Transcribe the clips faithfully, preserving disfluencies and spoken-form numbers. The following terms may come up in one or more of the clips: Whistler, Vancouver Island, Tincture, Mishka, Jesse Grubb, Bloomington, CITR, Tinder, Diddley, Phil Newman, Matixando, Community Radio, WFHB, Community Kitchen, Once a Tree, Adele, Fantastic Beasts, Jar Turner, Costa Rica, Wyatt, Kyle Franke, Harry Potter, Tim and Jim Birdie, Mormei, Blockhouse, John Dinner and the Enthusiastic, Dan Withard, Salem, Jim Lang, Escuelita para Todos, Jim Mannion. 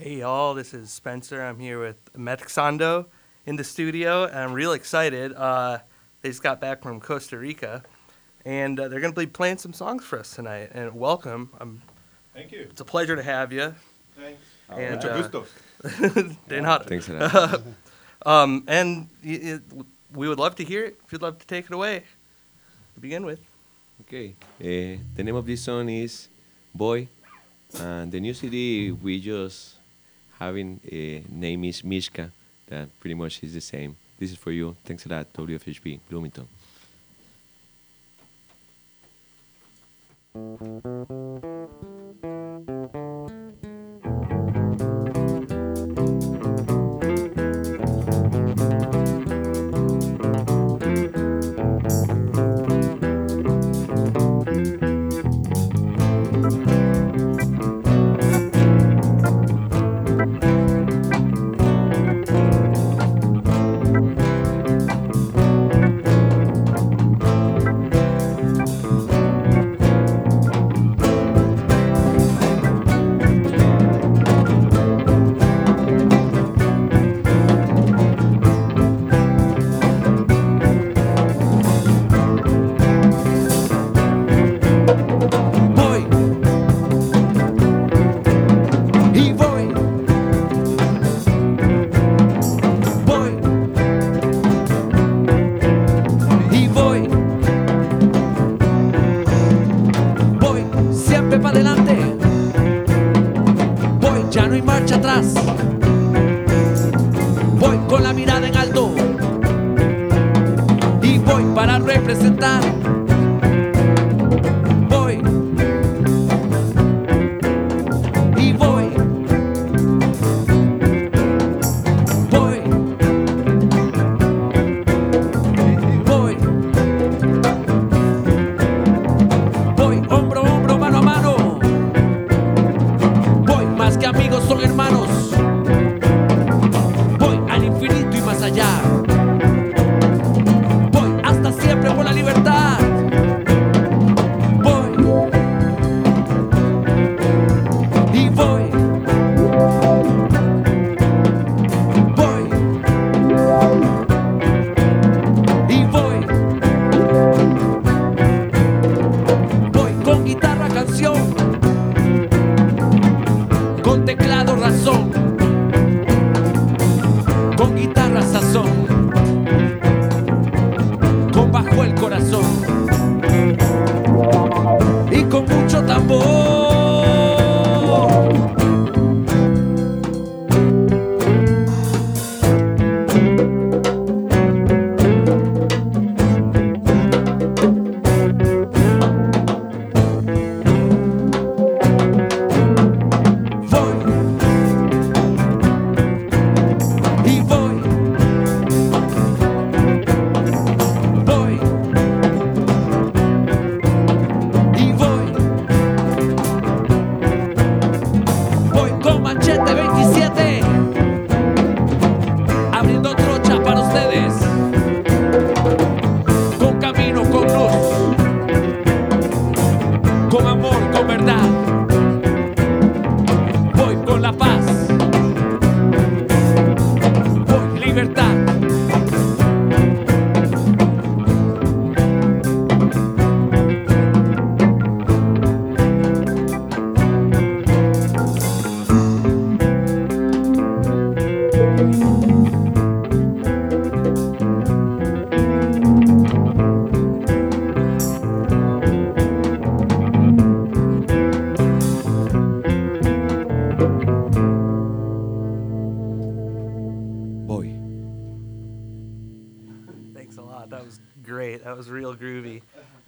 Hey, y'all, this is Spencer. I'm here with Matixando in the studio, and I'm real excited. Uh, they just got back from Costa Rica, and uh, they're going to be playing some songs for us tonight. And welcome. I'm, Thank you. It's a pleasure to have you. Thanks. And, Mucho uh, gusto. De nada. Thanks. Uh, um, and it, we would love to hear it, if you'd love to take it away to begin with. Okay. Uh, the name of this song is Boy, and the new C D we just... having a name is Mishka, that pretty much is the same. This is for you. Thanks a lot, W F H B, Bloomington.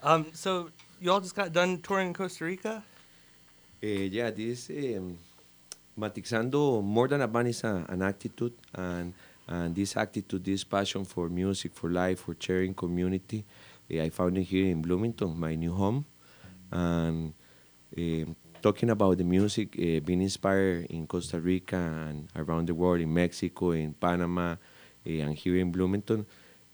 Um, so you all just got done touring in Costa Rica? Uh, yeah, this um, Matixando, more than a band, is a, an attitude, and and this attitude, this passion for music, for life, for sharing community, uh, I found it here in Bloomington, my new home. And uh, talking about the music, uh, being inspired in Costa Rica and around the world, in Mexico, in Panama, uh, and here in Bloomington.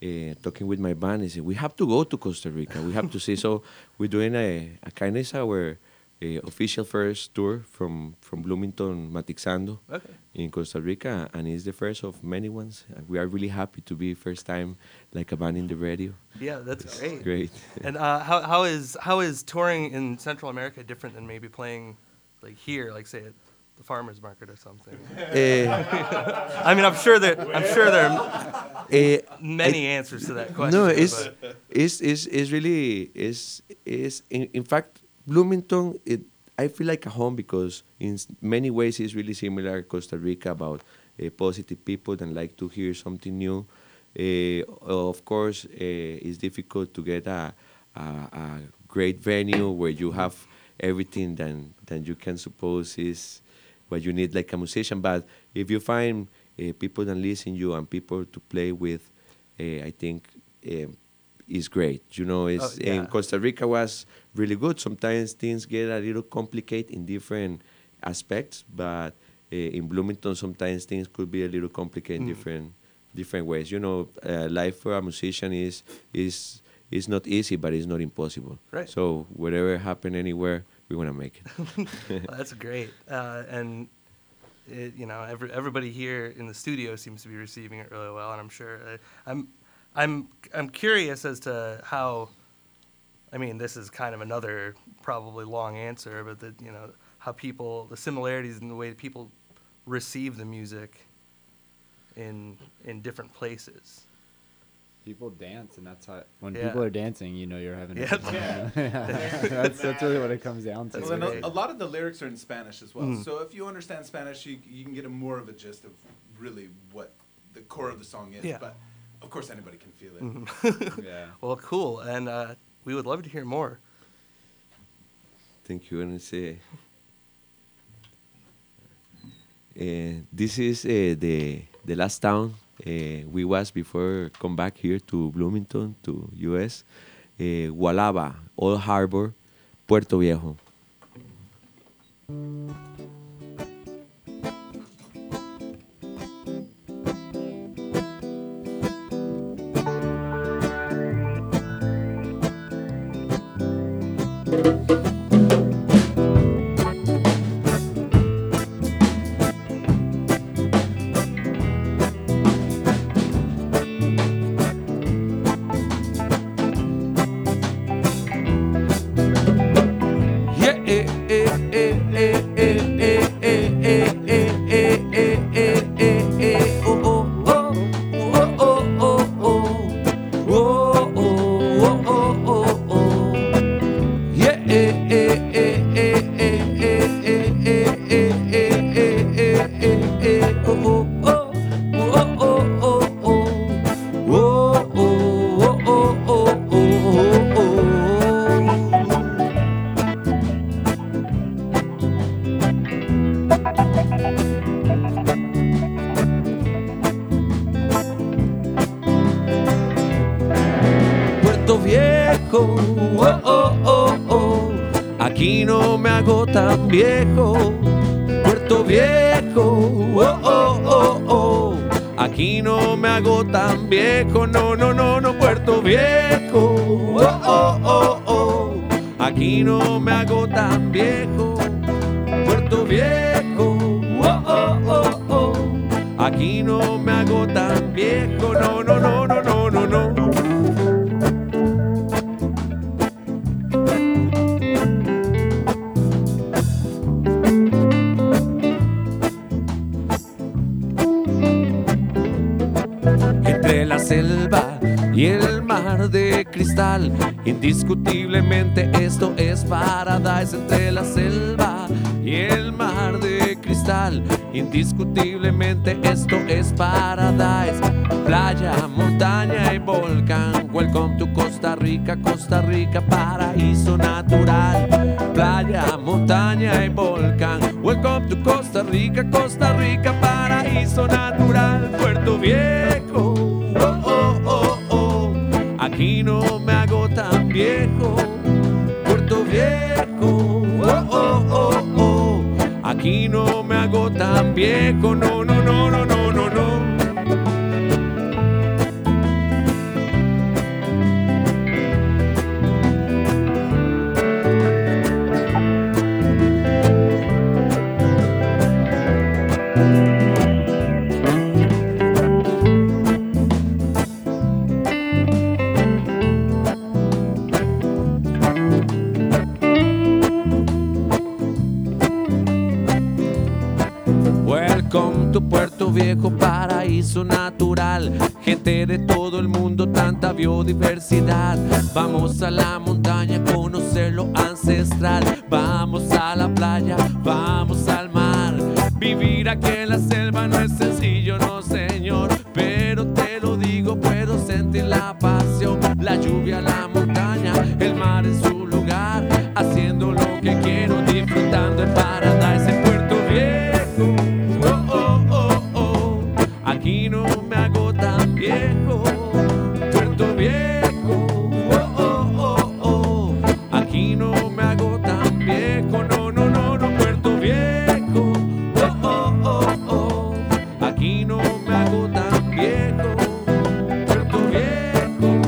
Uh, talking with my band, they said, we have to go to Costa Rica. We have to see. So we're doing a, a kind of our uh, official first tour from, from Bloomington, Matixando, okay. in Costa Rica, and it's the first of many ones. We are really happy to be first time like a band in the radio. Yeah, that's it's great. Great. And uh, how how is how is touring in Central America different than maybe playing like here, like say at the farmers market or something? Uh, I mean, I'm sure there I'm sure there are uh, many I, answers to that question. No, it's it's, it's it's really it's is in, in fact Bloomington. It I feel like a home because in many ways it's really similar to Costa Rica about uh, positive people that like to hear something new. Uh, of course, uh, it's difficult to get a, a a great venue where you have everything that that you can suppose is what you need like a musician, but if you find uh, people that listen to you and people to play with, uh, I think uh, is great. You know, it's, oh, yeah. and Costa Rica was really good. Sometimes things get a little complicated in different aspects, but uh, in Bloomington sometimes things could be a little complicated mm. in different different ways. You know, uh, life for a musician is is is not easy, but it's not impossible. Right. So whatever happened anywhere, we want to make it. Well, that's great. Uh, and, it, you know, every, everybody here in the studio seems to be receiving it really well, and I'm sure. Uh, I'm I'm, I'm curious as to how, I mean, this is kind of another probably long answer, but, the, you know, how people, the similarities in the way people receive the music in in different places. People dance, and that's how, when yeah. people are dancing, you know you're having yep. a yeah. that's, that's really what it comes down to. Well, and a, a lot of the lyrics are in Spanish as well. Mm. So if you understand Spanish, you you can get a more of a gist of really what the core of the song is. Yeah. But, of course, anybody can feel it. Mm-hmm. yeah. Well, cool. And uh, we would love to hear more. Thank you. And it's, uh, uh, this is uh, the the last town. Uh, we was before come back here to Bloomington, to U S Uh, Gualaba, Old Harbor, Puerto Viejo. Viejo, Puerto Viejo, oh, oh, oh, oh, aquí no me hago tan viejo, no, no, no, no, Puerto Viejo, oh, oh, oh, oh, aquí no me hago tan viejo, Puerto Viejo, oh, oh, oh, oh, aquí no me hago tan viejo, no, no, no, no, no, no, no. De cristal, indiscutiblemente esto es Paradise entre la selva y el mar de cristal, indiscutiblemente esto es Paradise, playa, montaña y volcán, welcome to Costa Rica, Costa Rica, paraíso natural, playa, montaña y volcán, welcome to Costa Rica, Costa Rica, paraíso natural, Puerto Viejo, oh, oh, oh. Aquí no me hago tan viejo, Puerto Viejo, oh, oh, oh, oh. Aquí no me hago tan viejo, no, no, no, no, no, no, no. Welcome to Puerto Viejo, paraíso natural. Gente de todo el mundo, tanta biodiversidad. Vamos a la montaña a conocer lo ancestral. Vamos a la playa, vamos al mar. Vivir aquí en la selva no es sencillo, no señor. Pero te lo digo, puedo sentir la pasión. La lluvia, la montaña, el mar en su lugar. Haciendo lo que quiero, disfrutando el paradise en Puerto Viejo. Aquí no me hago tan viejo, Puerto Viejo, oh, oh, oh, oh. Aquí no me hago tan viejo, no, no, no, no, Puerto Viejo, oh, oh, oh, oh. Aquí no me hago tan viejo, Puerto Viejo,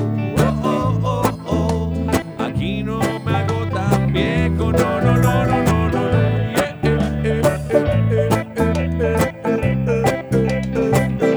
oh, oh, oh, oh. Aquí no me hago tan viejo, no, no, no, no, no, no. Yeah, eh, eh, eh, eh.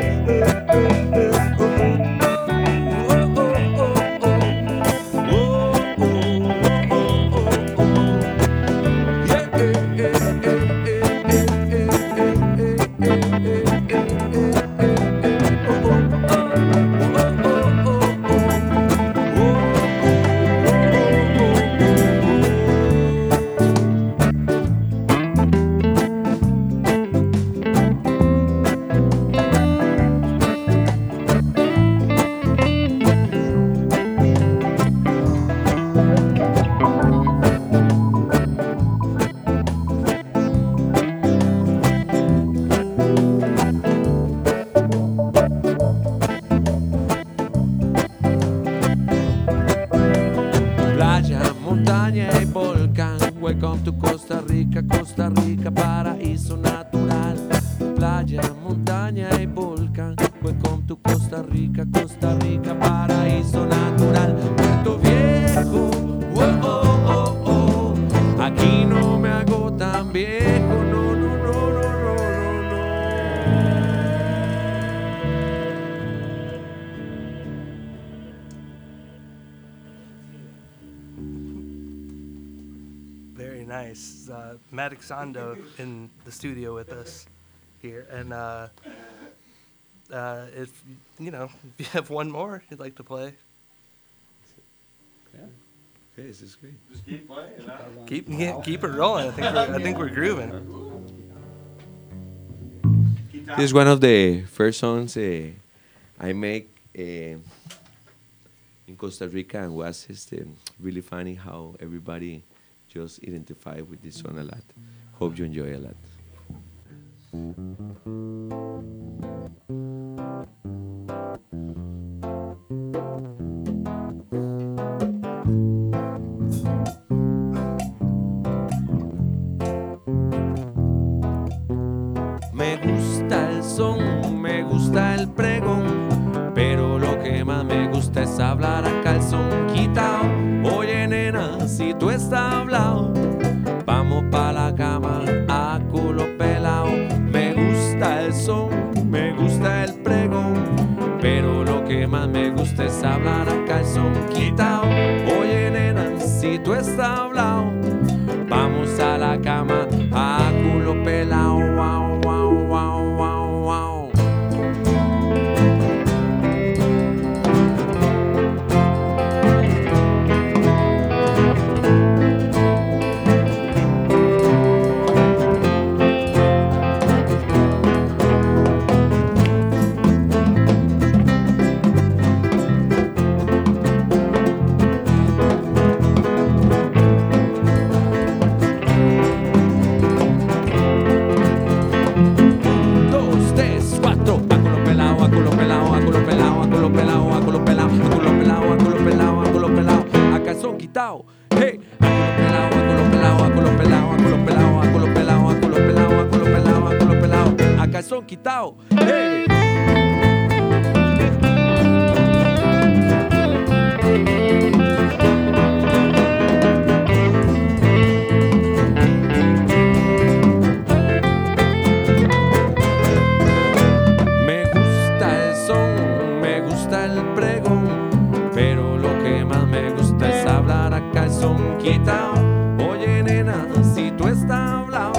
Welcome to Costa Rica, Costa Rica, paraíso natural. Playa, montaña y volcán. Welcome to Costa Rica, Costa Rica, paraíso natural. Puerto Viejo, oh, oh, oh, oh. Aquí no me hago tan viejo, no, no, no, no, no, no, no. Very nice. Uh, Matixando in the studio with us here, and uh, uh, if you know if you have one more you'd like to play. Yeah. Okay, this is great. Just keep playing. Huh? Keep wow. keep it rolling. I think we're, I think we're grooving. This is one of the first songs uh, I make uh, in Costa Rica, and was just, um, really funny how everybody just identify with this song a lot. Hope you enjoy a lot. Me gusta el son, me gusta el pregón, pero lo que más me gusta es hablar a calzón quitao. Oye nena, si tú estás hablao, vamos pa' la cama a culo pelao. Me gusta el son, me gusta el pregón, pero lo que más me gusta es hablar a calzón quitao. Oye nena, si tú estás hablao, vamos a la cama a culo pelao. Wow, wow, wow, wow, wow. Quitao, hey. quietao. Oye, nena, si tú estás hablao,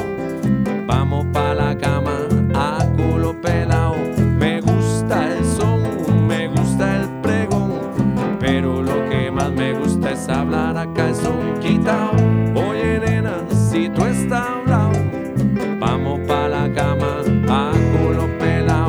vamos pa' la cama a culo pelao. Me gusta el son, me gusta el pregón, pero lo que más me gusta es hablar a calzón. Quietao, oye, nena, si tú estás hablao, vamos pa' la cama a culo pelao. Ah, ah, ah.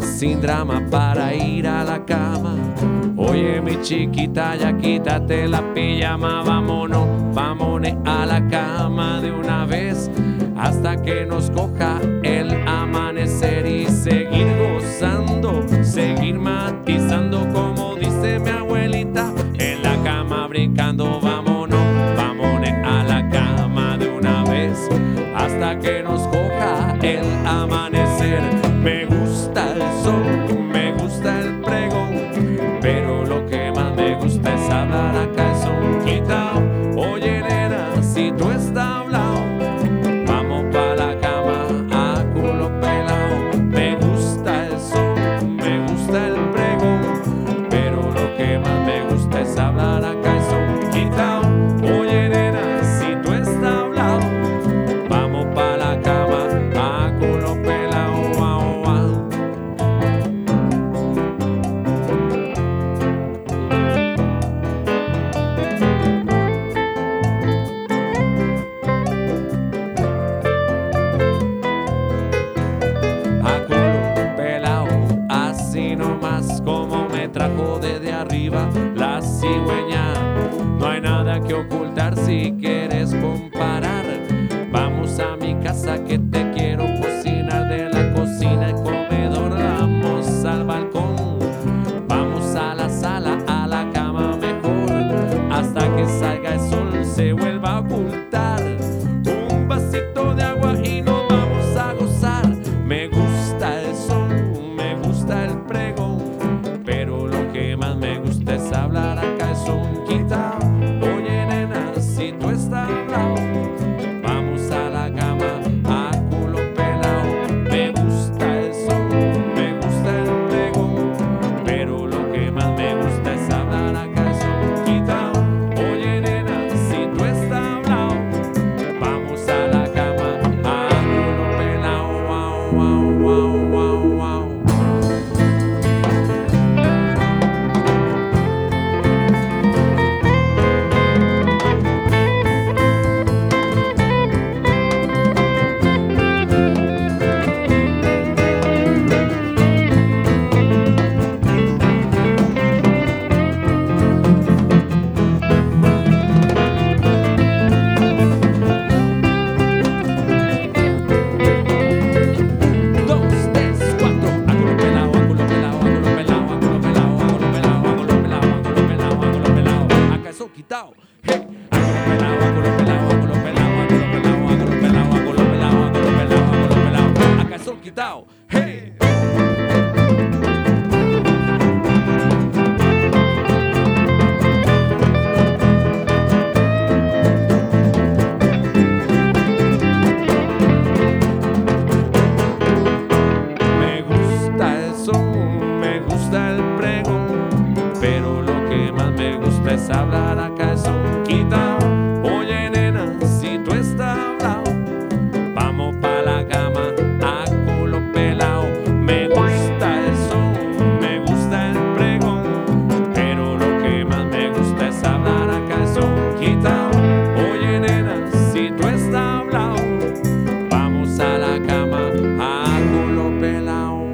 Sin drama para ir a la cama. Oye, mi chiquita, ya quítate la pijama. Vámonos, vámonos a la cama de una vez, hasta que nos coja el amanecer y seguir gozando, seguir matizando, como dice mi abuelita, en la cama brincando. Vámonos, vámonos a la cama de una vez, hasta que nos coja el amanecer. Me gusta el sol, me gusta el pregón, pero lo que más me gusta es hablar a calzón. Quitao, oye, nena, si tú estás hablao, vamos pa' la cama a culo pelao. Me gusta el sol, me gusta el pregón, pero lo que más me gusta es hablar a calzón. Quitao, oye, nena, si tú estás hablao, vamos pa' la cama a culo pelao. La cigüeña, no hay nada que ocultar si quieres comparar. Vamos a mi casa que te quiero cocinar. De la cocina al comedor, vamos al balcón, vamos a la sala, a la cama mejor, hasta que salga el sol, se vuelva a ocultar. Un vasito de agua y nos vamos a gozar. Me gusta el sol, me gusta el pregón, pero lo que más me gusta es hablar a calzón. Quitao, oye, nena, si tú estás hablao, vamos a la cama a culo pelao. Me gusta el sol, me gusta el pregón, pero lo que más me gusta es hablar a calzón. Quitao, oye, nena, si tú estás hablao, vamos a la cama a culo pelao.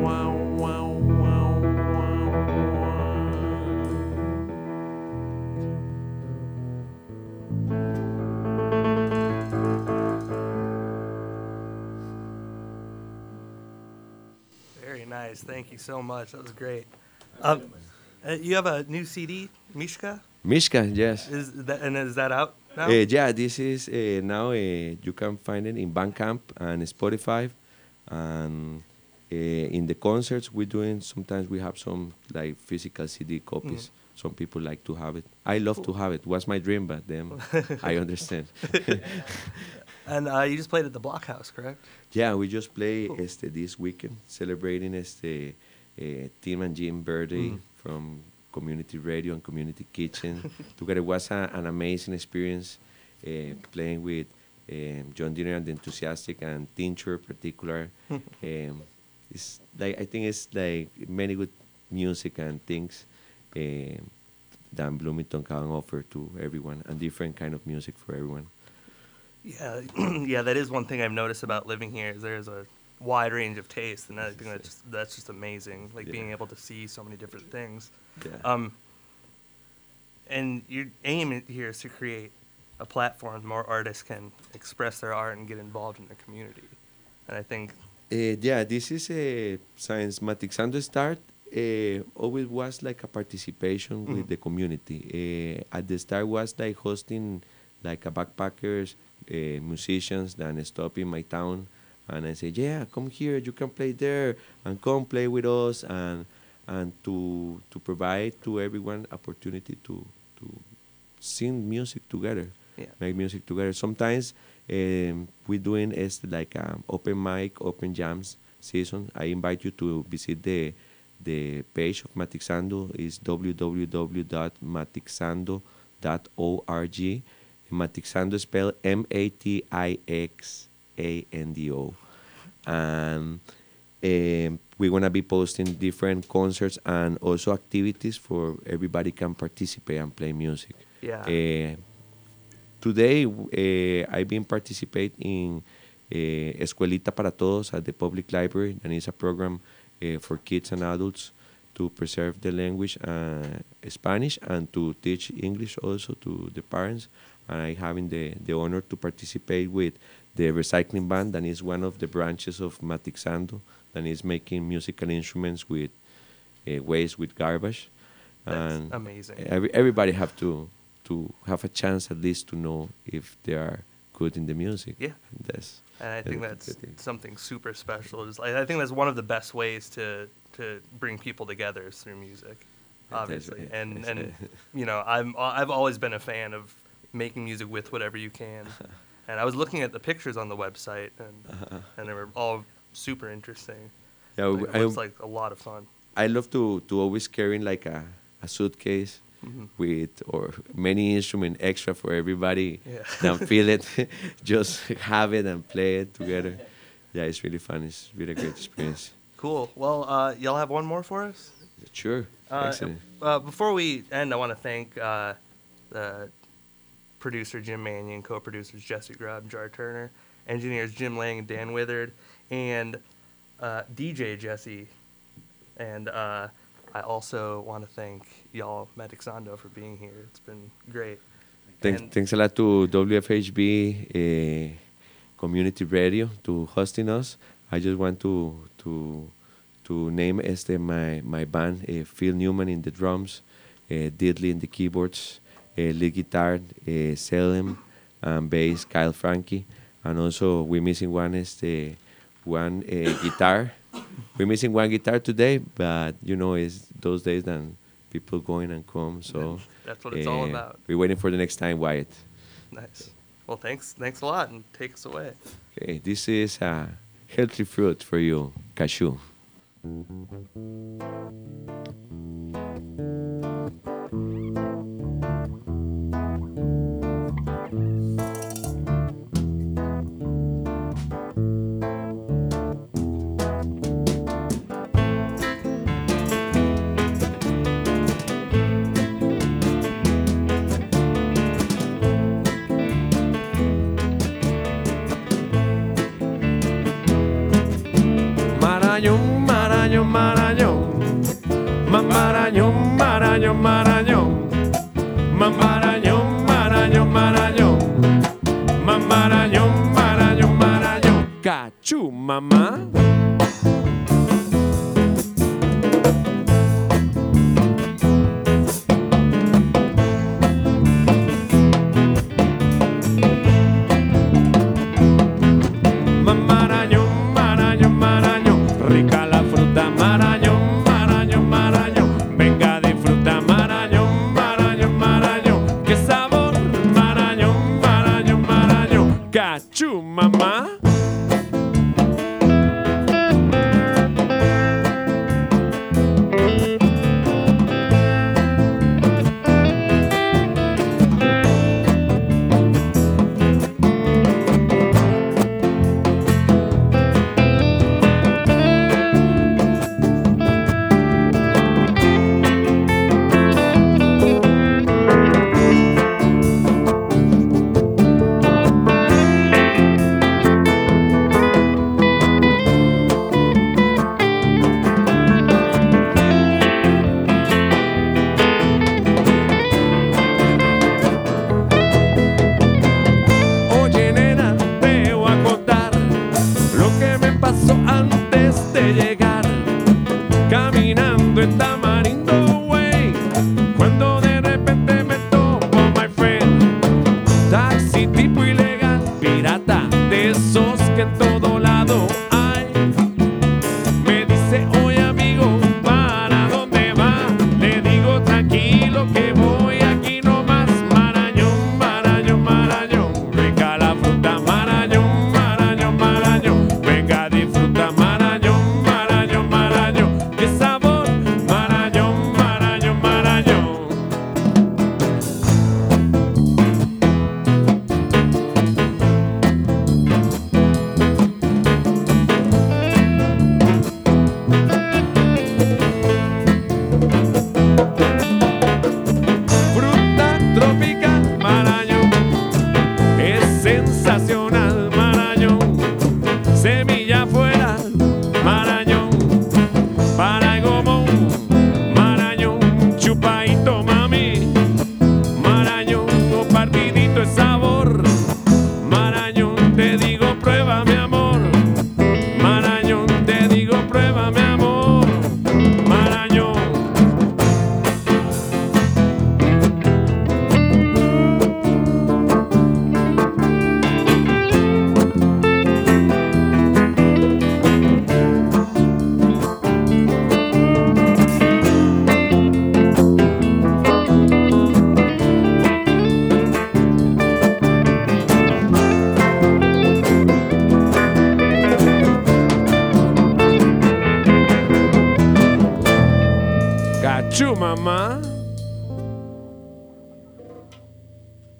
Wow, wow, wow, wow, wow. Thank you so much. That was great. Um, you have a new C D, Mishka? Mishka, yes. Is that, and is that out now? Uh, yeah, this is uh, now. Uh, you can find it in Bandcamp and Spotify, and uh, in the concerts we're doing. Sometimes we have some like physical C D copies. Mm. Some people like to have it. I love to have it. It was my dream, but then I understand. And uh, you just played at the Blockhouse, correct? Yeah, we just played cool. este, this weekend, celebrating este, uh, Tim and Jim Birdie mm. from Community Radio and Community Kitchen. Together, it was a, an amazing experience uh, playing with um, John Dinner and the Enthusiastic and Tincture in particular. um, it's like, I think it's like many good music and things Uh, that Bloomington can offer to everyone, and different kind of music for everyone. Yeah, yeah, that is one thing I've noticed about living here is there's a wide range of taste, and I think that's just, that's just amazing. Like yeah. being able to see so many different things. Yeah. Um. And your aim here is to create a platform where more artists can express their art and get involved in their community. And I think. Uh, yeah, this is a since Matixando start. Uh, always was like a participation mm. with the community. Uh, at the start was like hosting like a backpackers, uh, musicians that stop in my town, and I say, yeah, come here, you can play there, and come play with us, and and to to provide to everyone opportunity to to sing music together, yeah. make music together. Sometimes um, we're doing is like um, open mic, open jams season. I invite you to visit the The page of Matixando is w w w dot matixando dot org. Matixando is spelled M A T I X A N D O. And um, we're going to be posting different concerts and also activities for everybody can participate and play music. Yeah. Uh, today, uh, I've been participating in uh, Escuelita para Todos at the public library, and it's a program Uh, for kids and adults to preserve the language uh, Spanish and to teach English also to the parents. I having the, the honor to participate with the recycling band that is one of the branches of Matixando that is making musical instruments with uh, waste, with garbage. That's and amazing. Every, everybody have to to have a chance at least to know if they are good in the music. Yeah. That's And I think that's something super special. Just, I, I think that's one of the best ways to, to bring people together is through music, obviously. And and you know, I'm I've always been a fan of making music with whatever you can. And I was looking at the pictures on the website, and and they were all super interesting. Yeah, like, it was like a lot of fun. I love to to always carry like a, a suitcase. Mm-hmm. With or many instruments extra for everybody yeah. and feel it, just have it and play it together. Yeah, it's really fun. It's really a great experience. Cool. Well, uh, y'all have one more for us? Sure. Uh, Excellent. Uh, before we end, I want to thank uh, the producer Jim Mannion, co-producers Jesse Grubb, Jar Turner, engineers Jim Lang and Dan Withard, and uh, D J Jesse, and. Uh, I also want to thank y'all, Matixando, for being here. It's been great. Thanks, thanks a lot to W F H B, uh, Community Radio, to hosting us. I just want to to to name este my my band, uh, Phil Newman in the drums, uh, Diddley in the keyboards, uh, lead guitar, uh, Salem, and bass, Kyle Franke, and also we're missing one este one uh, guitar. We're missing one guitar today, but you know, it's those days that people going and come. So that's what it's uh, all about. We're waiting for the next time, Wyatt. Nice. Well, thanks. Thanks a lot, and take us away. Okay, this is a healthy fruit for you, cashew. Marañón, Marañón, Marañón, Marañón, Marañón, Marañón, Marañón, Marañón, Marañón, Marañón, Marañón, cachú, mamá. rica la fruta marañón, marañón, marañón. Venga, disfruta marañón, marañón, marañón. Qué sabor marañón, marañón, marañón. Cachú, mamá. True, mama.